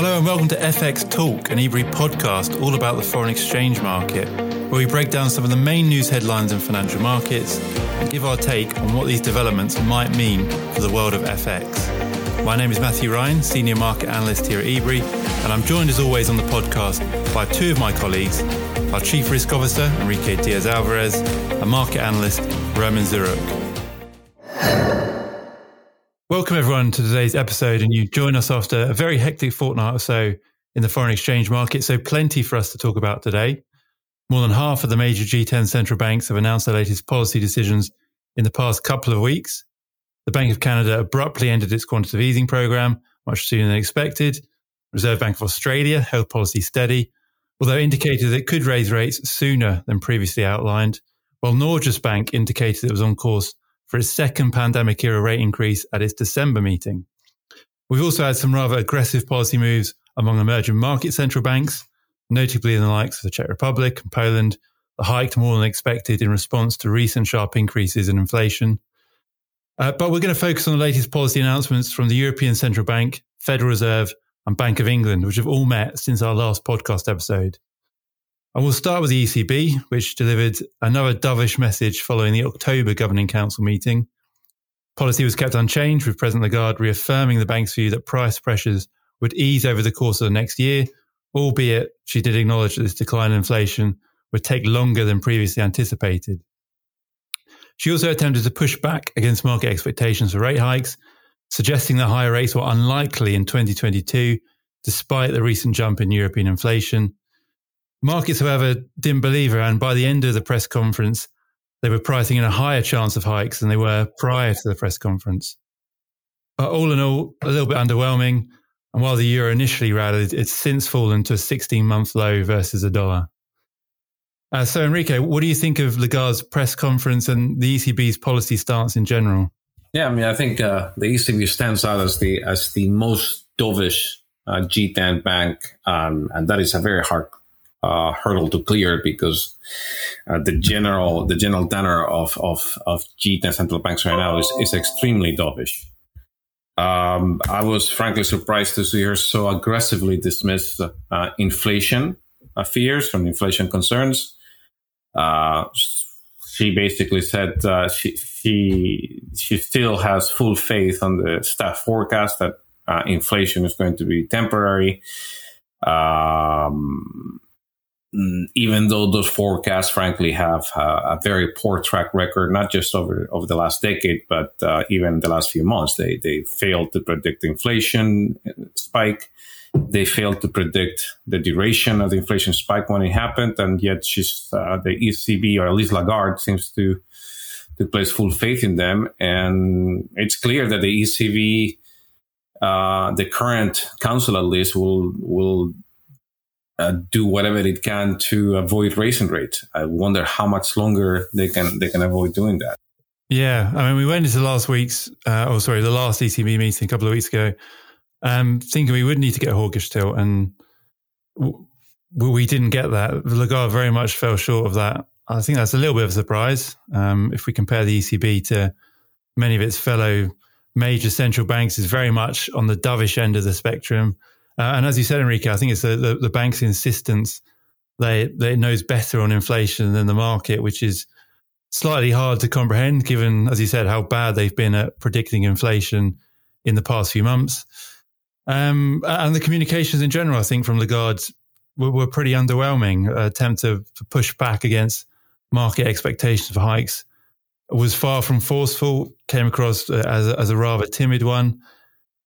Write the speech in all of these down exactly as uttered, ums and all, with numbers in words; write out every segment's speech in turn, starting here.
Hello and welcome to F X Talk, an eBRI podcast all about the foreign exchange market, where we break down some of the main news headlines in financial markets and give our take on what these developments might mean for the world of F X. My name is Matthew Ryan, Senior Market Analyst here at eBRI, and I'm joined as always on the podcast by two of my colleagues, our Chief Risk Officer, Enrique Diaz-Alvarez, and Market Analyst, Roman Zurich. Welcome everyone to today's episode, and you join us after a very hectic fortnight or so in the foreign exchange market, so plenty for us to talk about today. More than half of the major G ten central banks have announced their latest policy decisions in the past couple of weeks. The Bank of Canada abruptly ended its quantitative easing program much sooner than expected. Reserve Bank of Australia held policy steady, although indicated that it could raise rates sooner than previously outlined, while Norges Bank indicated it was on course for its second pandemic-era rate increase at its December meeting. We've also had some rather aggressive policy moves among emerging market central banks, notably in the likes of the Czech Republic and Poland, that hiked more than expected in response to recent sharp increases in inflation. Uh, but we're going to focus on the latest policy announcements from the European Central Bank, Federal Reserve and Bank of England, which have all met since our last podcast episode. And we'll start with the E C B, which delivered another dovish message following the October Governing Council meeting. Policy was kept unchanged, with President Lagarde reaffirming the bank's view that price pressures would ease over the course of the next year, albeit she did acknowledge that this decline in inflation would take longer than previously anticipated. She also attempted to push back against market expectations for rate hikes, suggesting that higher rates were unlikely in twenty twenty-two, despite the recent jump in European inflation. Markets, however, didn't believe her, and by the end of the press conference, they were pricing in a higher chance of hikes than they were prior to the press conference. But all in all, a little bit underwhelming, and while the euro initially rallied, it's since fallen to a sixteen-month low versus the dollar. Uh, so, Enrique, what do you think of Lagarde's press conference and the E C B's policy stance in general? Yeah, I mean, I think uh, the E C B stands out as the as the most dovish uh, G ten bank, um, and that is a very hard Uh, hurdle to clear, because uh, the general the general tenor of of of G ten central banks right now is is extremely dovish. Um, I was frankly surprised to see her so aggressively dismiss uh, inflation uh, fears and inflation concerns. Uh, she basically said uh, she she she still has full faith on the staff forecast that uh, inflation is going to be temporary. Um, Even though those forecasts, frankly, have uh, a very poor track record, not just over, over the last decade, but uh, even the last few months, they they failed to predict inflation spike. They failed to predict the duration of the inflation spike when it happened. And yet she's uh, the E C B, or at least Lagarde, seems to, to place full faith in them. And it's clear that the E C B, uh, the current council at least, will will Uh, do whatever it can to avoid raising rates. I wonder how much longer they can they can avoid doing that. Yeah, I mean, we went into last week's, uh, oh sorry, the last E C B meeting a couple of weeks ago, um, thinking we would need to get a hawkish tilt, and w- we didn't get that. Lagarde very much fell short of that. I think that's a little bit of a surprise um, if we compare the E C B to many of its fellow major central banks. Is very much on the dovish end of the spectrum. Uh, and as you said, Enrique, I think it's the, the, the bank's insistence that it knows better on inflation than the market, which is slightly hard to comprehend given, as you said, how bad they've been at predicting inflation in the past few months. Um, and the communications in general, I think, from Lagarde were, were pretty underwhelming. An attempt to, to push back against market expectations for hikes was far from forceful, came across as, as a rather timid one.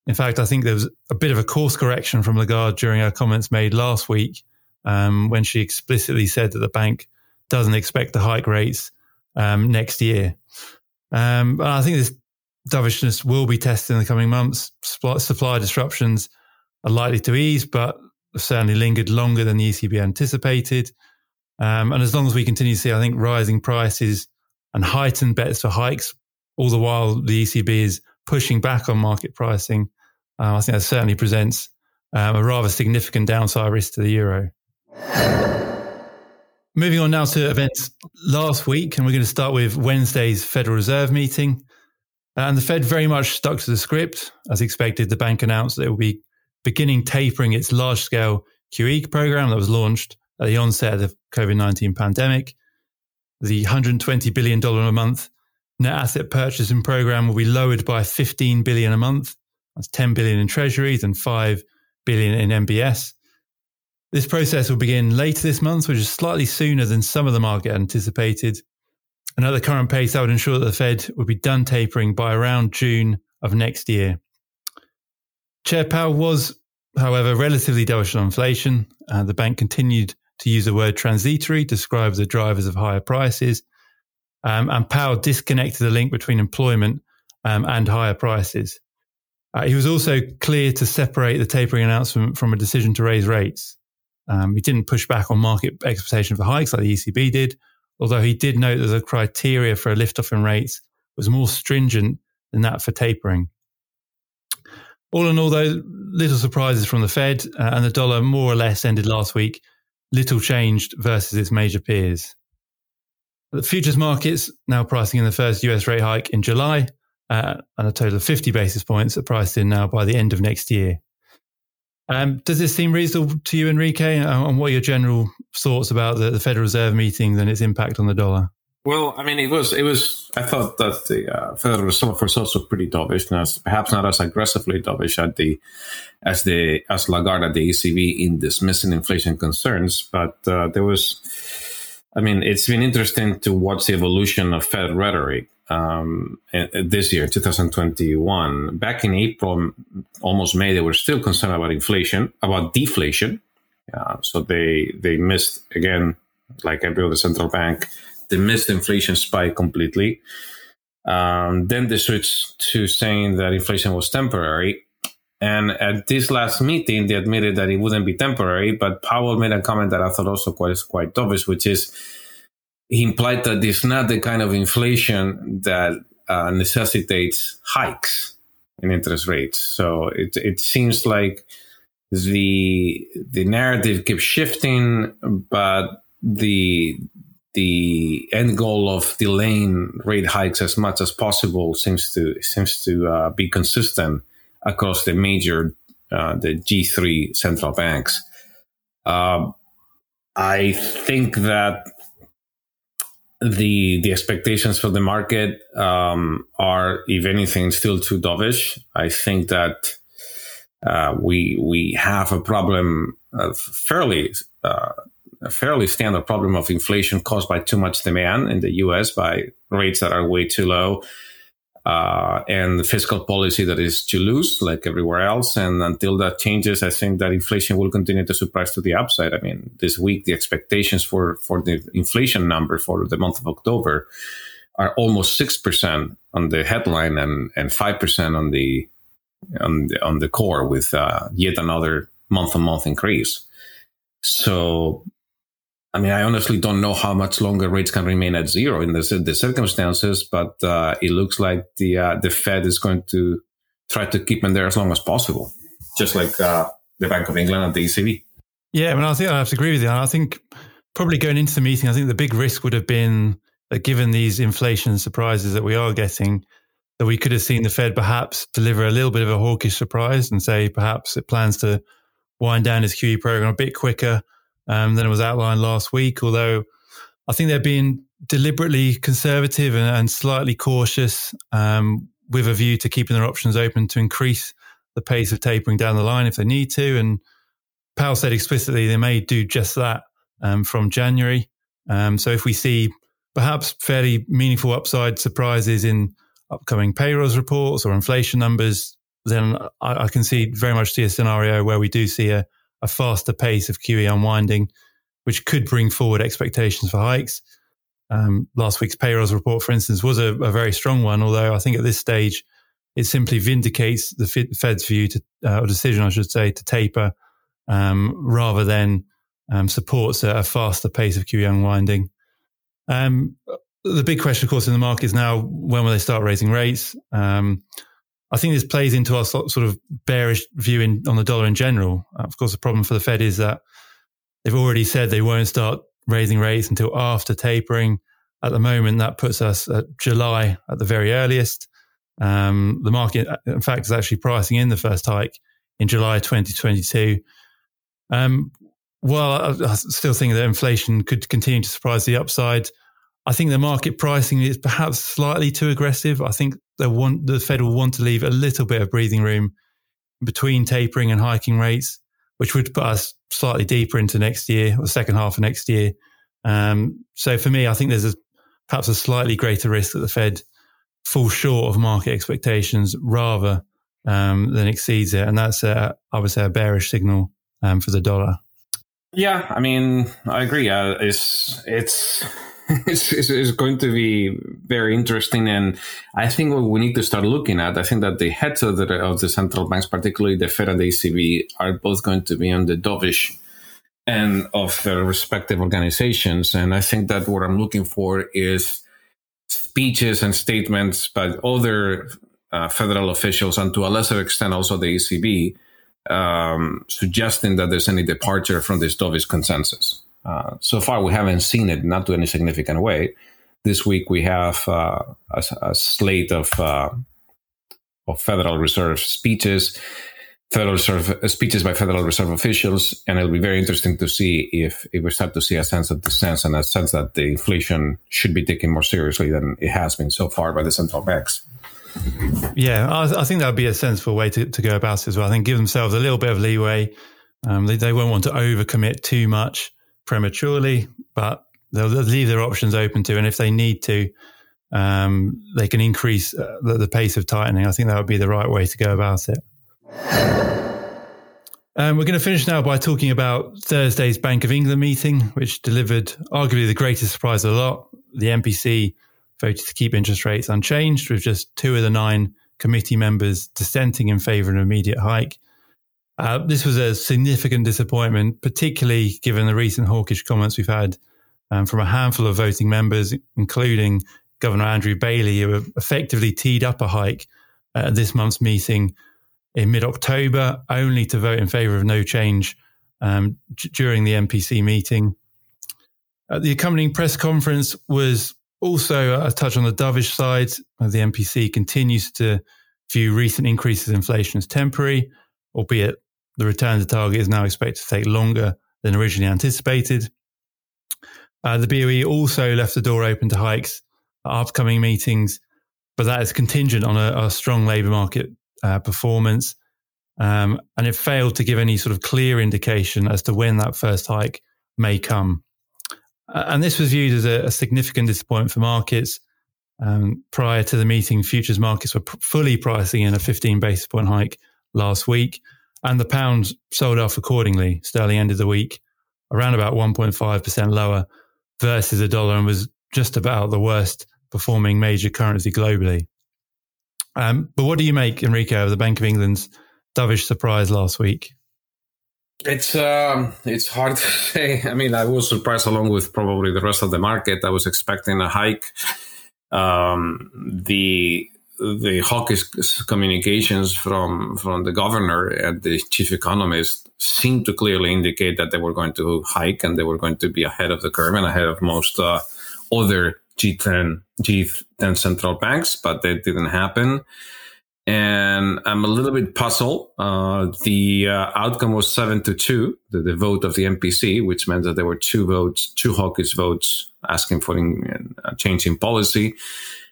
In fact, I think there was a bit of a course correction from Lagarde during her comments made last week um, when she explicitly said that the bank doesn't expect to hike rates um, next year. Um, and I think this dovishness will be tested in the coming months. Supply disruptions are likely to ease, but certainly lingered longer than the E C B anticipated. Um, and as long as we continue to see, I think, rising prices and heightened bets for hikes, all the while the E C B is pushing back on market pricing, uh, I think that certainly presents um, a rather significant downside risk to the euro. Moving on now to events last week, and we're going to start with Wednesday's Federal Reserve meeting. And the Fed very much stuck to the script. As expected, the bank announced that it will be beginning tapering its large-scale Q E program that was launched at the onset of the COVID nineteen pandemic. The one hundred twenty billion dollars a month net asset purchasing program will be lowered by fifteen billion dollars a month. That's ten billion dollars in treasuries and five billion dollars in M B S. This process will begin later this month, which is slightly sooner than some of the market anticipated. And at the current pace, that would ensure that the Fed would be done tapering by around June of next year. Chair Powell was, however, relatively dovish on inflation. Uh, the bank continued to use the word transitory to describe the drivers of higher prices. Um, and Powell disconnected the link between employment um, and higher prices. Uh, he was also clear to separate the tapering announcement from a decision to raise rates. Um, he didn't push back on market expectation for hikes like the E C B did, although he did note that the criteria for a lift-off in rates was more stringent than that for tapering. All in all, though, little surprises from the Fed, uh, and the dollar more or less ended last week, little changed versus its major peers. The futures markets now pricing in the first U S rate hike in July, uh, and a total of fifty basis points are priced in now by the end of next year. Um, does this seem reasonable to you, Enrique? And what are your general thoughts about the, the Federal Reserve meetings and its impact on the dollar? Well, I mean, it was, it was, I thought that the uh, Federal Reserve was also pretty dovish, and as, perhaps not as aggressively dovish at the, as the, as Lagarde at the E C B in dismissing inflation concerns. But uh, there was, I mean, it's been interesting to watch the evolution of Fed rhetoric um, this year, two thousand twenty-one. Back in April, almost May, they were still concerned about inflation, about deflation. Uh, so they, they missed, again, like every other central bank, they missed inflation spike completely. Um, then they switched to saying that inflation was temporary. And at this last meeting, they admitted that it wouldn't be temporary, but Powell made a comment that I thought also quite, quite obvious, which is he implied that it's not the kind of inflation that uh, necessitates hikes in interest rates. So it it seems like the the narrative keeps shifting, but the the end goal of delaying rate hikes as much as possible seems to seems to uh, be consistent across the major, uh, the G three central banks. Uh, I think that the the expectations for the market um, are, if anything, still too dovish. I think that uh, we we have a problem, a fairly uh, a fairly standard problem of inflation caused by too much demand in the U S by rates that are way too low. Uh, and the fiscal policy that is too loose, like everywhere else. And until that changes, I think that inflation will continue to surprise to the upside. I mean, this week, the expectations for, for the inflation number for the month of October are almost six percent on the headline and, and five percent on the, on the, on the core, with uh, yet another month on month increase. So, I mean, I honestly don't know how much longer rates can remain at zero in the, the circumstances, but uh, it looks like the uh, the Fed is going to try to keep them there as long as possible, just like uh, the Bank of England and the E C B. Yeah, I mean, I think I have to agree with you. I think probably going into the meeting, I think the big risk would have been that given these inflation surprises that we are getting, that we could have seen the Fed perhaps deliver a little bit of a hawkish surprise and say perhaps it plans to wind down its Q E program a bit quicker Um, than it was outlined last week, although I think they're being deliberately conservative and, and slightly cautious um, with a view to keeping their options open to increase the pace of tapering down the line if they need to. And Powell said explicitly they may do just that um, from January. Um, so if we see perhaps fairly meaningful upside surprises in upcoming payrolls reports or inflation numbers, then I, I can see very much see a scenario where we do see a a faster pace of Q E unwinding, which could bring forward expectations for hikes. Um, last week's payrolls report, for instance, was a, a very strong one, although I think at this stage, it simply vindicates the Fed's view to, uh, or decision, I should say, to taper, um, rather than um, supports a, a faster pace of Q E unwinding. Um, the big question, of course, in the market is now, when will they start raising rates? Um I think this plays into our sort of bearish view in, on the dollar in general. Of course, the problem for the Fed is that they've already said they won't start raising rates until after tapering. At the moment, that puts us at July at the very earliest. Um, the market, in fact, is actually pricing in the first hike in July twenty twenty-two. Um, well, I, I still think that inflation could continue to surprise the upside. I think the market pricing is perhaps slightly too aggressive. I think they want, the Fed will want to leave a little bit of breathing room between tapering and hiking rates, which would put us slightly deeper into next year or the second half of next year. Um, so for me, I think there's a, perhaps a slightly greater risk that the Fed falls short of market expectations rather um, than exceeds it. And that's, a, I would say, a bearish signal um, for the dollar. Yeah, I mean, I agree. Uh, it's it's... It's, it's going to be very interesting, and I think what we need to start looking at, I think that the heads of the, of the central banks, particularly the Fed and the E C B, are both going to be on the dovish end of their respective organizations. And I think that what I'm looking for is speeches and statements by other uh, federal officials, and to a lesser extent also the E C B, um, suggesting that there's any departure from this dovish consensus. Uh, so far, we haven't seen it, not to any significant way. This week, we have uh, a, a slate of uh, of Federal Reserve speeches, Federal Reserve uh, speeches by Federal Reserve officials, and it'll be very interesting to see if, if we start to see a sense of dissent and a sense that the inflation should be taken more seriously than it has been so far by the central banks. Yeah, I, I think that would be a sensible way to, to go about it as well. I think give themselves a little bit of leeway. Um, they, they won't want to overcommit too much prematurely, but they'll leave their options open to, and if they need to, um, they can increase uh, the, the pace of tightening. I think that would be the right way to go about it. Um, we're going to finish now by talking about Thursday's Bank of England meeting, which delivered arguably the greatest surprise of the lot. The M P C voted to keep interest rates unchanged, with just two of the nine committee members dissenting in favour of an immediate hike. Uh, this was a significant disappointment, particularly given the recent hawkish comments we've had um, from a handful of voting members, including Governor Andrew Bailey, who effectively teed up a hike at this month's meeting in mid-October, only to vote in favour of no change um, d- during the M P C meeting. Uh, the accompanying press conference was also a touch on the dovish side. The M P C continues to view recent increases in inflation as temporary, albeit the return to target is now expected to take longer than originally anticipated. Uh, the B O E also left the door open to hikes at upcoming meetings, but that is contingent on a, a strong labour market uh, performance. Um, and it failed to give any sort of clear indication as to when that first hike may come. Uh, and this was viewed as a, a significant disappointment for markets. Um, prior to the meeting, futures markets were pr- fully pricing in a fifteen basis point hike last week, and the pound sold off accordingly. Sterling ended the week around about one point five percent lower versus the dollar, and was just about the worst performing major currency globally. Um, but what do you make, Enrico, of the Bank of England's dovish surprise last week? It's um, it's hard to say. I mean, I was surprised along with probably the rest of the market. I was expecting a hike. Um, the The hawkish communications from, from the governor and the chief economist seemed to clearly indicate that they were going to hike, and they were going to be ahead of the curve and ahead of most uh, other G ten, G ten central banks, but that didn't happen. And I'm a little bit puzzled. Uh, the uh, outcome was seven to two, the, the vote of the M P C, which meant that there were two votes, two hawkish votes asking for in, uh, change in policy.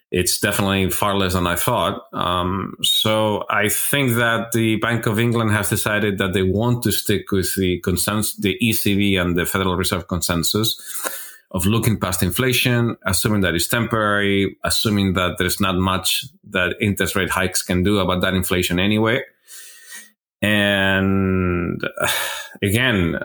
It's definitely far less than I thought. Um, so I think that the Bank of England has decided that they want to stick with the consensus, the E C B and the Federal Reserve consensus of looking past inflation, assuming that it's temporary, assuming that there's not much that interest rate hikes can do about that inflation anyway. And again,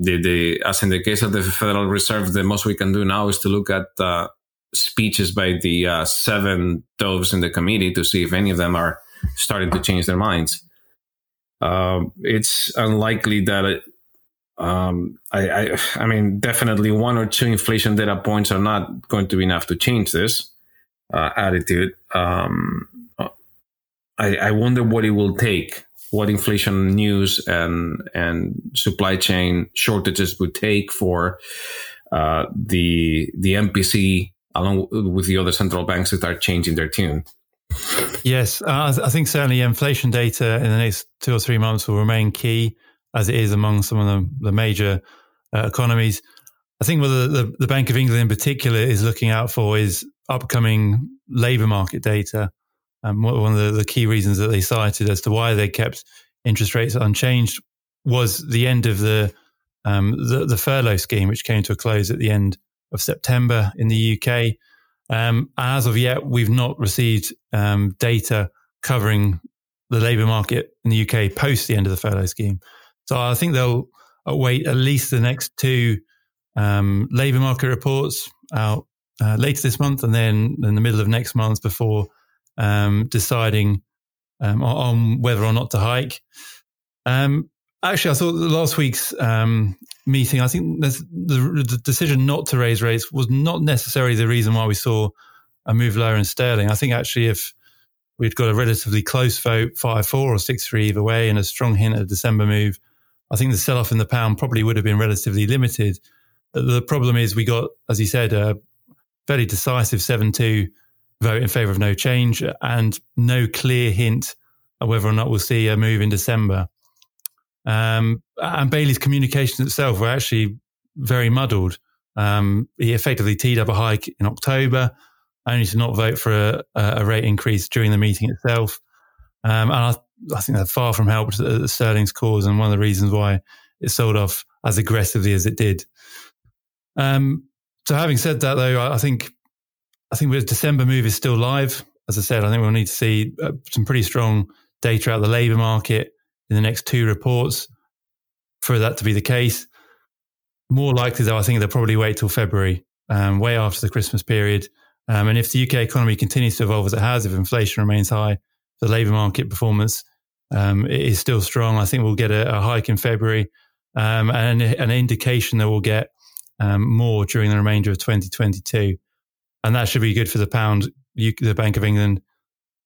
the, the, as in the case of the Federal Reserve, the most we can do now is to look at uh, speeches by the uh, seven doves in the committee to see if any of them are starting to change their minds. Um, it's unlikely that, it, um, I, I, I mean, definitely one or two inflation data points are not going to be enough to change this uh, attitude. Um, I, I wonder what it will take, what inflation news and, and supply chain shortages would take for uh, the, the M P C along with the other central banks that are changing their tune. Yes, uh, I think certainly inflation data in the next two or three months will remain key, as it is among some of the, the major uh, economies. I think what the, the, the Bank of England in particular is looking out for is upcoming labour market data. Um, one of the, the key reasons that they cited as to why they kept interest rates unchanged was the end of the, um, the, the furlough scheme, which came to a close at the end of September in the U K. Um, as of yet, we've not received um, data covering the labour market in the U K post the end of the furlough scheme. So I think they'll await at least the next two um, labour market reports out uh, later this month, and then in the middle of next month before um, deciding um, on whether or not to hike. Um, actually, I thought last week's um, meeting, I think the, the decision not to raise rates was not necessarily the reason why we saw a move lower in sterling. I think actually if we'd got a relatively close vote, five four or six three either way, and a strong hint at a December move, I think the sell-off in the pound probably would have been relatively limited. The problem is we got, as you said, a very decisive seven two vote in favour of no change and no clear hint of whether or not we'll see a move in December. Um, and Bailey's communications itself were actually very muddled. Um, he effectively teed up a hike in October, only to not vote for a, a rate increase during the meeting itself. Um, and I, I think that far from helped the sterling's cause, and one of the reasons why it sold off as aggressively as it did. Um, so having said that, though, I think I think the December move is still live. As I said, I think we'll need to see uh, some pretty strong data out of the labour market in the next two reports for that to be the case. More likely, though, I think they'll probably wait till February, um, way after the Christmas period. Um, and if the U K economy continues to evolve as it has, if inflation remains high, the labour market performance um, is still strong, I think we'll get a, a hike in February um, and an indication that we'll get um, more during the remainder of twenty twenty-two. And that should be good for the pound. The Bank of England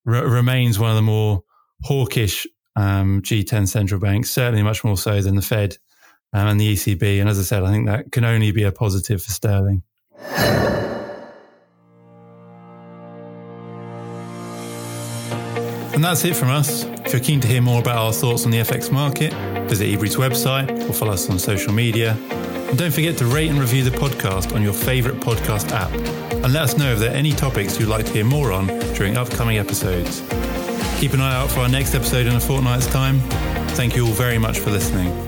re- remains one of the more hawkish um, G ten central banks, certainly much more so than the Fed um, and the E C B. And as I said, I think that can only be a positive for sterling. And that's it from us. If you're keen to hear more about our thoughts on the F X market, visit eBRI's website or follow us on social media. And don't forget to rate and review the podcast on your favourite podcast app. And let us know if there are any topics you'd like to hear more on during upcoming episodes. Keep an eye out for our next episode in a fortnight's time. Thank you all very much for listening.